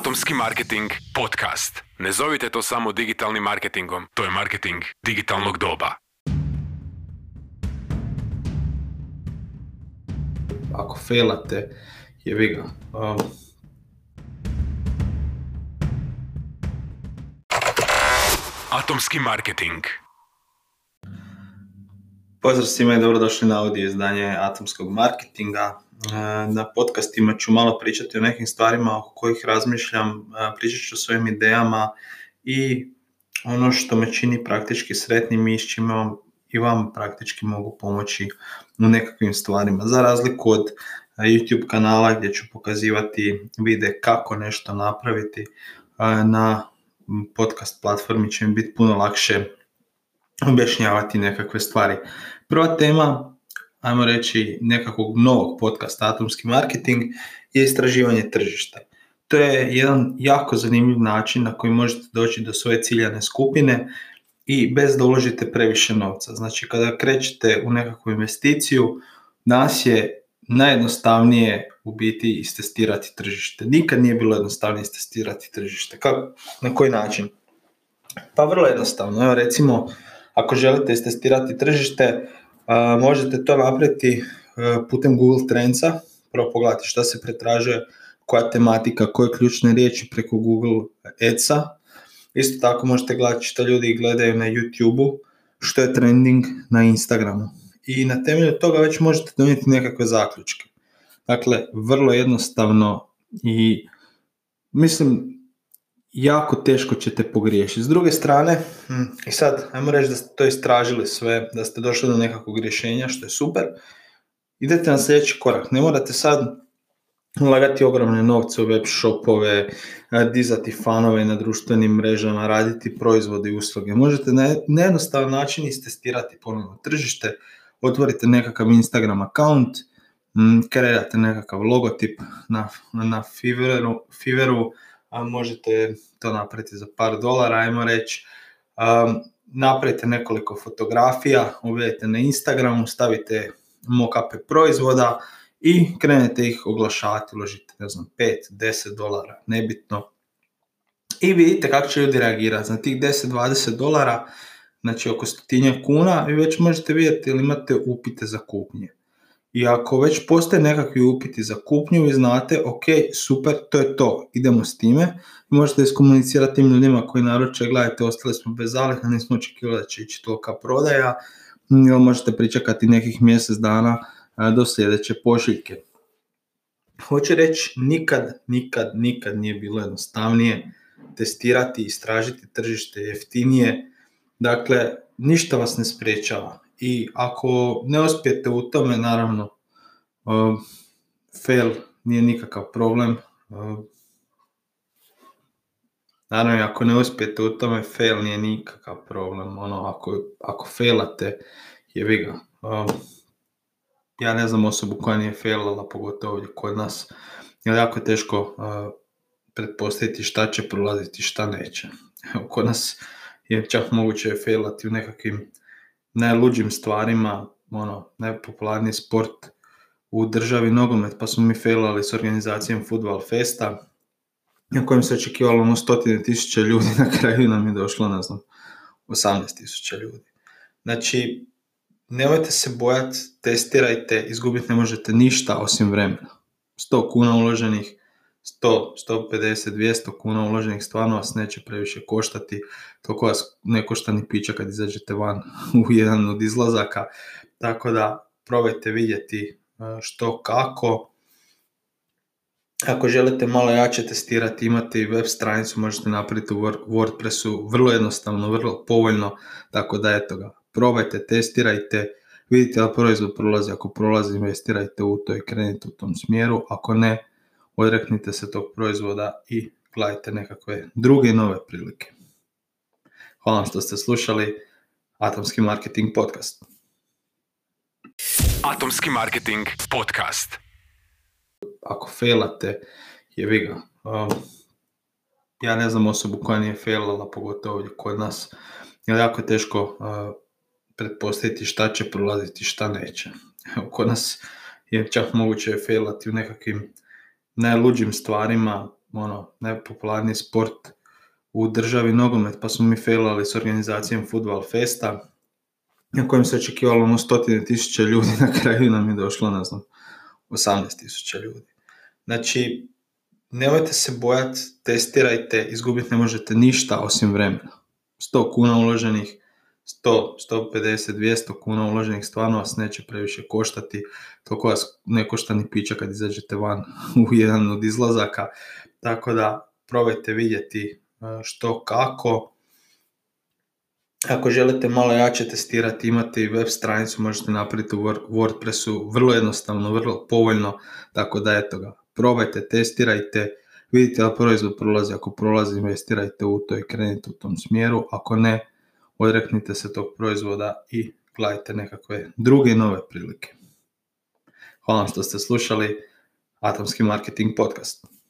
Atomski marketing podcast. Ne zovite to samo digitalnim marketingom, to je marketing digitalnog doba. Ako failate, jebi ga. Atomski marketing. Pozdrav svima i dobrodošli na audio izdanje Atomskog marketinga. Na podcastima ću malo pričati o nekim stvarima o kojih razmišljam, pričat ću o svojim idejama i ono što me čini praktički sretnim i s čime i vam praktički mogu pomoći u nekakvim stvarima. Za razliku od YouTube kanala gdje ću pokazivati videe kako nešto napraviti, na podcast platformi će mi biti puno lakše objašnjavati nekakve stvari. Prva tema, ajmo reći, nekakvog novog podcasta Atomski marketing je istraživanje tržišta. To je jedan jako zanimljiv način na koji možete doći do svoje ciljane skupine i bez da uložite previše novca. Znači, kada krećete u nekakvu investiciju, danas je najjednostavnije u biti istestirati tržište. Nikad nije bilo jednostavnije istestirati tržište. Kako? Na koji način? Pa vrlo jednostavno. Evo, recimo, ako želite istestirati tržište, možete to napraviti putem Google Trendsa, prvo pogledati šta se pretražuje, koja tematika, koje ključne riječi preko Google Adsa. Isto tako možete gledati šta ljudi gledaju na YouTubeu, što je trending na Instagramu. I na temelju toga već možete donijeti nekakve zaključke. Dakle, vrlo jednostavno i mislim jako teško ćete pogriješiti. S druge strane, i sad, ajmo reći da ste to istražili sve, da ste došli do nekakvog rješenja, što je super, idete na sljedeći korak. Ne morate sad ulagati ogromne novce u web shopove, dizati fanove na društvenim mrežama, raditi proizvode i usluge. Možete na jednostavan način istestirati ponovno tržište, otvorite nekakav Instagram account, kreirate nekakav logotip na Fiverru, a možete to napraviti za $par, ajmo reći. Napravite nekoliko fotografija, objavite na Instagramu, stavite mockupe proizvoda i krenete ih oglašavati, uložite, ne znam, $5, $10, nebitno. I vidite kako će ljudi reagirati. Za tih $10, $20, znači oko 100 kuna, vi već možete vidjeti ili imate upite za kupnje. I ako već postoje nekakvi upiti za kupnju, vi znate, ok, super, to je to, idemo s time. Možete iskomunicirati tim ljudima koji naruče, gledajte, ostali smo bez zaliha, nismo očekivali da će ići tolika prodaja, ili možete pričekati nekih mjesec dana do sljedeće pošiljke. Hoću reći, nikad nije bilo jednostavnije testirati, istražiti tržište, jeftinije, dakle, ništa vas ne sprječava. I ako ne uspijete u tome, naravno, fail nije nikakav problem. Naravno, ako ne uspijete u tome, fail nije nikakav problem. Ono, ako failate, jebi ga. Ja ne znam osobu koja nije failala, pogotovo ovdje kod nas. Jako je teško pretpostaviti šta će prolaziti, šta neće. Kod nas je čak moguće failati u nekakvim najluđim stvarima, ono, najpopularniji sport u državi nogomet, pa smo mi failali s organizacijom Football Festa, na kojem se očekivalo 100.000 ljudi, na kraju nam je došlo, ne znam, 18.000 ljudi. Znači, nemojte se bojati, testirajte, izgubiti ne možete ništa osim vremena. 100 kuna uloženih, 100, 150, 200 kuna uloženih stvarno vas neće previše koštati, toliko vas ne košta ni pića kad izađete van u jedan od izlazaka, tako da probajte vidjeti što kako. Ako želite malo jače testirati, imate i web stranicu, možete napraviti u WordPressu, vrlo jednostavno, vrlo povoljno, tako da eto ga, probajte, testirajte, vidite da proizvod prolazi, ako prolazi investirajte u to i krenite u tom smjeru, ako ne, odreknite se tog proizvoda i gledajte nekakve druge nove prilike. Hvala vam što ste slušali Atomski marketing podcast. Atomski marketing podcast. Ako failate, jebi ga. Ja ne znam osobu koja nije failala, pogotovo ovdje kod nas. Jako je teško pretpostaviti šta će prolaziti, šta neće. Kod nas je čak moguće failati u nekakvim najluđim stvarima, najpopularniji sport u državi nogomet, pa smo mi failali s organizacijom Football Festa, na kojem se očekivalo 100,000 ljudi, na kraju nam je došlo, 18,000 ljudi. Znači, nemojte se bojati, testirajte, izgubiti ne možete ništa osim vremena. 100 kuna uloženih, 100, 150, 200 kuna uloženih stvarno vas neće previše koštati, toliko vas ne košta ni pića kad izađete van u jedan od izlazaka, tako da probajte vidjeti što kako. Ako želite malo jače testirati, imate web stranicu, možete napraviti u WordPressu, vrlo jednostavno, vrlo povoljno, tako da eto ga, probajte, testirajte, vidite da proizvod prolazi, ako prolazi investirajte u to i krenite u tom smjeru, ako ne, odreknite se tog proizvoda i gledajte nekakve druge nove prilike. Hvala vam što ste slušali Atomski marketing podcast.